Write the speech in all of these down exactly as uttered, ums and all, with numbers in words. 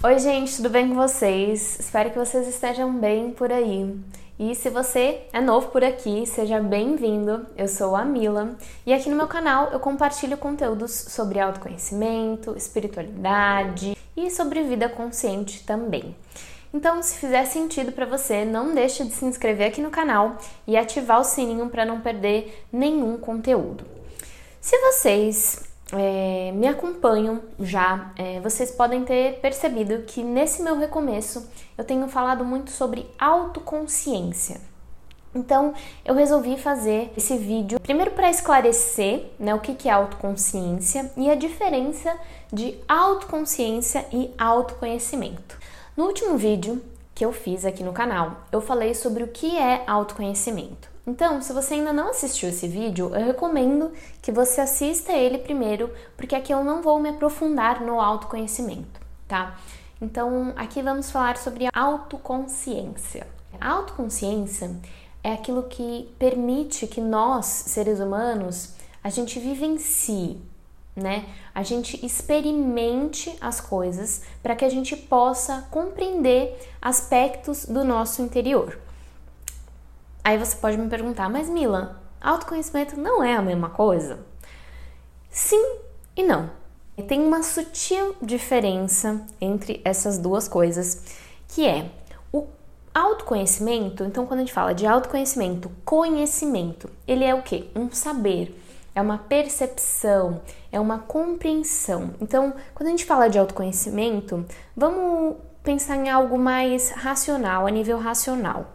Oi gente, tudo bem com vocês? Espero que vocês estejam bem por aí. E se você é novo por aqui, seja bem-vindo. Eu sou a Mila e aqui no meu canal eu compartilho conteúdos sobre autoconhecimento, espiritualidade e sobre vida consciente também. Então, se fizer sentido para você, não deixe de se inscrever aqui no canal e ativar o sininho para não perder nenhum conteúdo. Se vocês É, me acompanham já, é, vocês podem ter percebido que nesse meu recomeço eu tenho falado muito sobre autoconsciência. Então eu resolvi fazer esse vídeo primeiro para esclarecer, né, o que que é autoconsciência e a diferença de autoconsciência e autoconhecimento. No último vídeo que eu fiz aqui no canal, eu falei sobre o que é autoconhecimento. Então, se você ainda não assistiu esse vídeo, eu recomendo que você assista ele primeiro, porque aqui eu não vou me aprofundar no autoconhecimento, tá? Então, aqui vamos falar sobre a autoconsciência. A autoconsciência é aquilo que permite que nós, seres humanos, a gente vivencie, né? A gente experimente as coisas para que a gente possa compreender aspectos do nosso interior. Aí você pode me perguntar, mas Mila, autoconhecimento não é a mesma coisa? Sim e não. Tem uma sutil diferença entre essas duas coisas, que é o autoconhecimento. Então, quando a gente fala de autoconhecimento, conhecimento, ele é o quê? Um saber, é uma percepção, é uma compreensão. Então, quando a gente fala de autoconhecimento, vamos pensar em algo mais racional, a nível racional.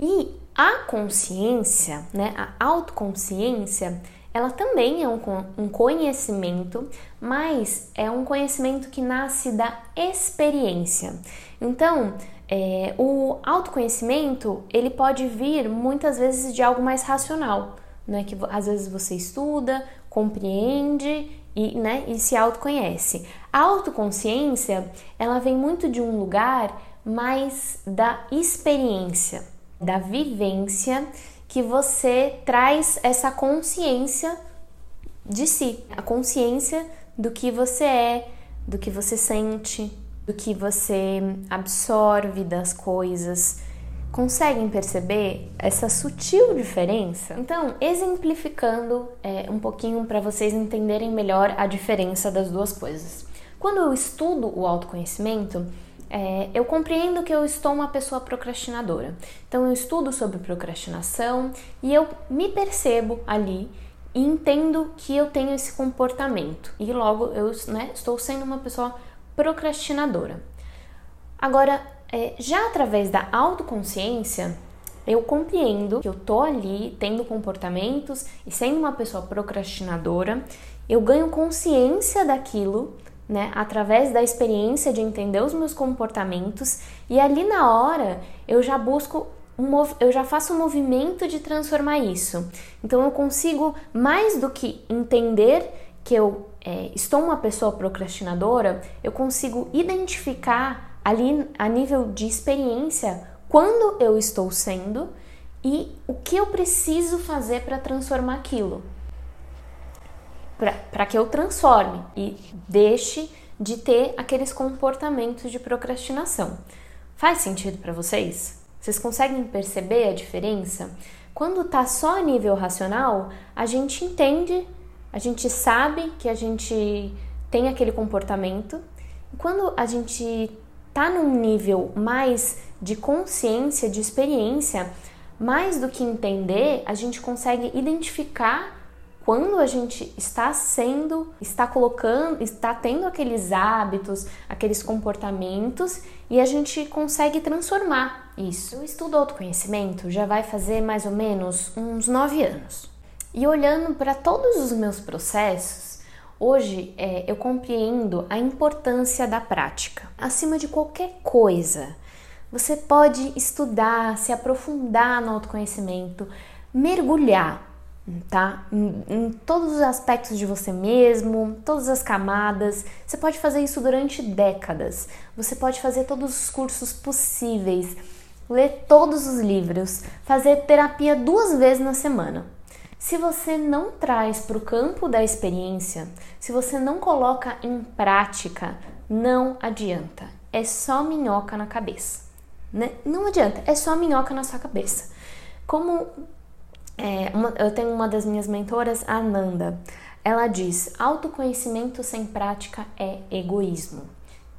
E a consciência, né, a autoconsciência, ela também é um, um conhecimento, mas é um conhecimento que nasce da experiência. Então, é, o autoconhecimento, ele pode vir muitas vezes de algo mais racional, né, que às vezes você estuda, compreende e, né, e se autoconhece. A autoconsciência, ela vem muito de um lugar mais da experiência, da vivência, que você traz essa consciência de si, a consciência do que você é, do que você sente, do que você absorve das coisas. Conseguem perceber essa sutil diferença? Então, exemplificando é, um pouquinho para vocês entenderem melhor a diferença das duas coisas. Quando eu estudo o autoconhecimento, É, eu compreendo que eu estou uma pessoa procrastinadora. Então eu estudo sobre procrastinação e eu me percebo ali e entendo que eu tenho esse comportamento e logo eu, né, estou sendo uma pessoa procrastinadora. Agora, é, já através da autoconsciência, eu compreendo que eu estou ali tendo comportamentos e sendo uma pessoa procrastinadora, eu ganho consciência daquilo, né, através da experiência de entender os meus comportamentos, e ali na hora eu já busco, um, eu já faço um movimento de transformar isso. Então eu consigo, mais do que entender que eu é, estou uma pessoa procrastinadora, eu consigo identificar ali a nível de experiência quando eu estou sendo e o que eu preciso fazer para transformar aquilo. Para que eu transforme e deixe de ter aqueles comportamentos de procrastinação. Faz sentido para vocês? Vocês conseguem perceber a diferença? Quando tá só a nível racional, a gente entende, a gente sabe que a gente tem aquele comportamento. Quando a gente tá num nível mais de consciência, de experiência, mais do que entender, a gente consegue identificar quando a gente está sendo, está colocando, está tendo aqueles hábitos, aqueles comportamentos e a gente consegue transformar isso. Eu estudo autoconhecimento já vai fazer mais ou menos uns nove anos. E olhando para todos os meus processos, hoje é, eu compreendo a importância da prática. Acima de qualquer coisa, você pode estudar, se aprofundar no autoconhecimento, mergulhar. Tá? Em, em todos os aspectos de você mesmo, todas as camadas, você pode fazer isso durante décadas, você pode fazer todos os cursos possíveis, ler todos os livros, fazer terapia duas vezes na semana. Se você não traz para o campo da experiência, se você não coloca em prática não adianta, é só minhoca na cabeça, né? Não adianta, é só minhoca na sua cabeça. Como é, uma, eu tenho uma das minhas mentoras, a Ananda, ela diz, autoconhecimento sem prática é egoísmo.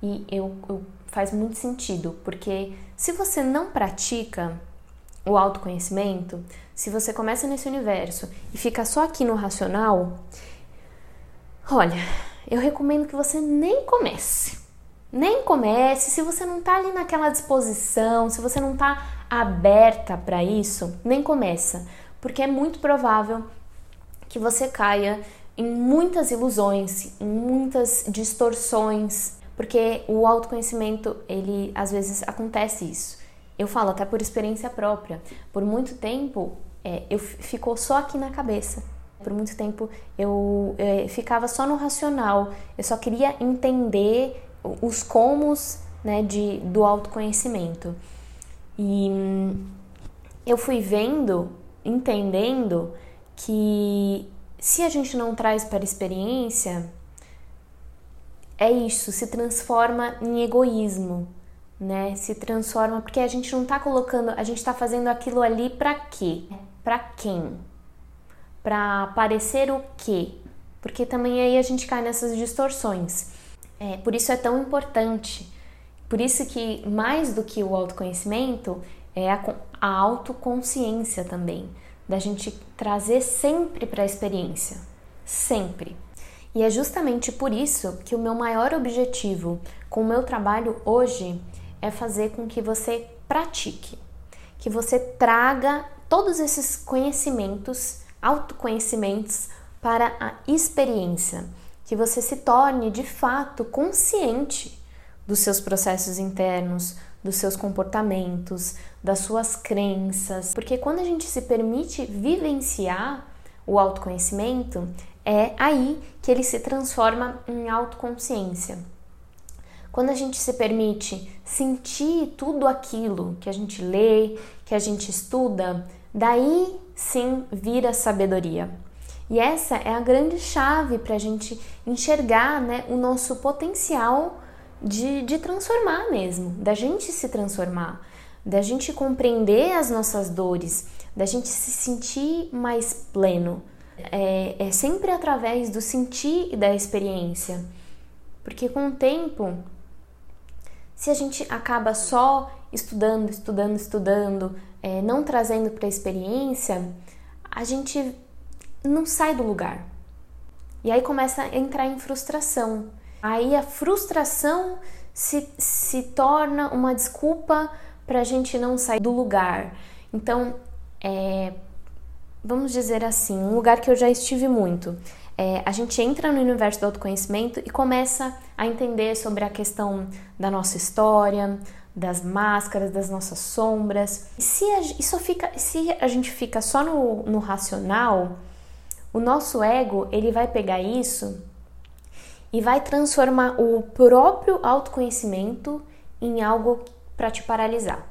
E eu, eu, faz muito sentido, porque se você não pratica o autoconhecimento, se você começa nesse universo e fica só aqui no racional, olha, eu recomendo que você nem comece. Nem comece, se você não tá ali naquela disposição, se você não tá aberta para isso, nem começa, porque é muito provável que você caia em muitas ilusões, em muitas distorções, porque o autoconhecimento, ele às vezes acontece isso. Eu falo até por experiência própria, por muito tempo é, eu ficou só aqui na cabeça. Por muito tempo eu é, ficava só no racional, eu só queria entender os comos, né, de, do autoconhecimento. E hum, eu fui vendo, entendendo que se a gente não traz para a experiência, é isso, se transforma em egoísmo, né? Se transforma porque a gente não tá colocando, a gente tá fazendo aquilo ali para quê? Para quem? Para parecer o quê? Porque também aí a gente cai nessas distorções. É, por isso é tão importante, por isso que mais do que o autoconhecimento é a, a autoconsciência também, da gente trazer sempre para a experiência, sempre. E é justamente por isso que o meu maior objetivo com o meu trabalho hoje é fazer com que você pratique, que você traga todos esses conhecimentos, autoconhecimentos para a experiência, que você se torne, de fato, consciente dos seus processos internos, dos seus comportamentos, das suas crenças. Porque quando a gente se permite vivenciar o autoconhecimento, é aí que ele se transforma em autoconsciência. Quando a gente se permite sentir tudo aquilo que a gente lê, que a gente estuda, daí sim vira sabedoria. E essa é a grande chave para a gente enxergar, né, o nosso potencial de, de transformar mesmo, da gente se transformar, da gente compreender as nossas dores, da gente se sentir mais pleno. É, é sempre através do sentir e da experiência, porque com o tempo, se a gente acaba só estudando, estudando, estudando, é, não trazendo para a experiência, a gente não sai do lugar. E aí começa a entrar em frustração. Aí a frustração se, se torna uma desculpa pra gente não sair do lugar. Então, é, vamos dizer assim, um lugar que eu já estive muito. É, a gente entra no universo do autoconhecimento e começa a entender sobre a questão da nossa história, das máscaras, das nossas sombras. E se a, e só fica, se a gente fica só no, no racional, o nosso ego, ele vai pegar isso e vai transformar o próprio autoconhecimento em algo para te paralisar.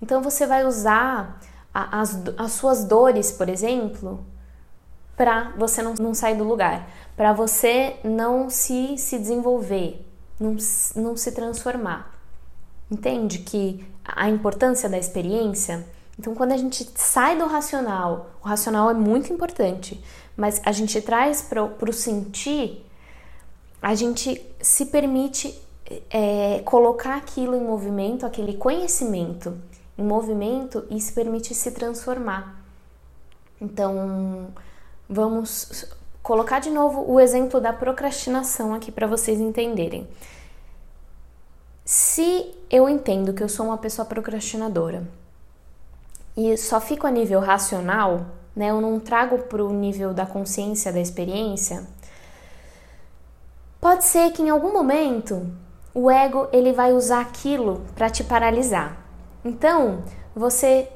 Então você vai usar a, as, as suas dores, por exemplo, para você não, não sair do lugar, para você não se, se desenvolver, não, não se transformar. Entende que a importância da experiência? Então, quando a gente sai do racional, o racional é muito importante, mas a gente traz para o sentir, a gente se permite é, colocar aquilo em movimento, aquele conhecimento em movimento e se permite se transformar. Então, vamos colocar de novo o exemplo da procrastinação aqui para vocês entenderem. Se eu entendo que eu sou uma pessoa procrastinadora, e só fico a nível racional, né? Eu não trago para o nível da consciência, da experiência. Pode ser que em algum momento o ego ele vai usar aquilo para te paralisar. Então você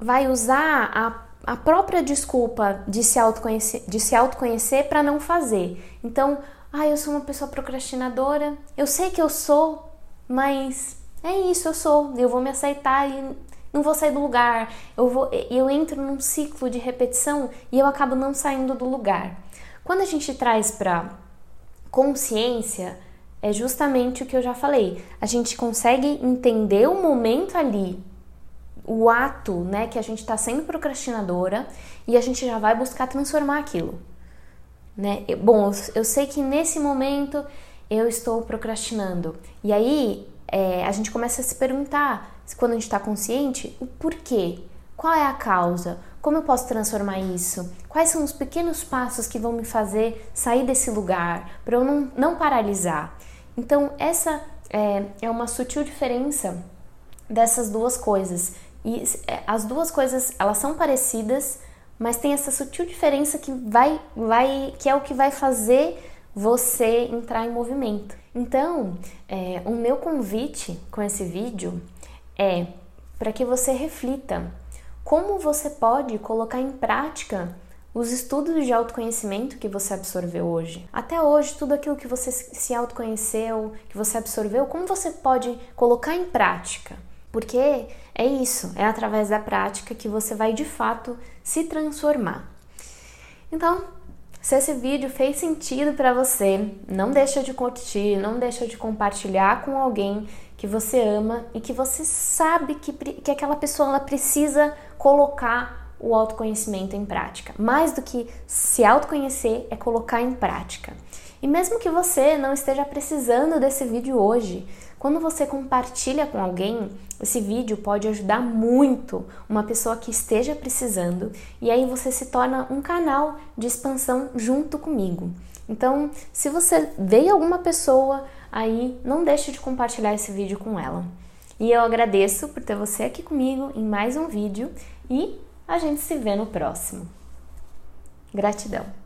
vai usar a, a própria desculpa de se autoconhecer, de se autoconhecer para não fazer. Então, ah, eu sou uma pessoa procrastinadora. Eu sei que eu sou, mas é isso, eu sou. Eu vou me aceitar e não vou sair do lugar, eu, vou, eu entro num ciclo de repetição e eu acabo não saindo do lugar. Quando a gente traz para consciência, É justamente o que eu já falei. A gente consegue entender o momento ali, o ato, né, que a gente está sendo procrastinadora, e a gente já vai buscar transformar aquilo. Né? Bom, eu sei que nesse momento eu estou procrastinando. E aí é, a gente começa a se perguntar, quando a gente está consciente, o porquê, qual é a causa, como eu posso transformar isso, quais são os pequenos passos que vão me fazer sair desse lugar, para eu não, não paralisar. Então essa é, é uma sutil diferença dessas duas coisas. E as duas coisas, elas são parecidas, mas tem essa sutil diferença que, vai, vai, que é o que vai fazer você entrar em movimento. Então, é, o meu convite com esse vídeo é para que você reflita como você pode colocar em prática os estudos de autoconhecimento que você absorveu hoje. Até hoje, tudo aquilo que você se autoconheceu, que você absorveu, como você pode colocar em prática? Porque é isso, é através da prática que você vai de fato se transformar. Então, se esse vídeo fez sentido para você, não deixa de curtir, não deixa de compartilhar com alguém que você ama e que você sabe que, que aquela pessoa ela precisa colocar o autoconhecimento em prática. Mais do que se autoconhecer, é colocar em prática. E mesmo que você não esteja precisando desse vídeo hoje, quando você compartilha com alguém, esse vídeo pode ajudar muito uma pessoa que esteja precisando, e aí você se torna um canal de expansão junto comigo. Então, se você vê alguma pessoa aí, não deixe de compartilhar esse vídeo com ela. E eu agradeço por ter você aqui comigo em mais um vídeo, e a gente se vê no próximo. Gratidão!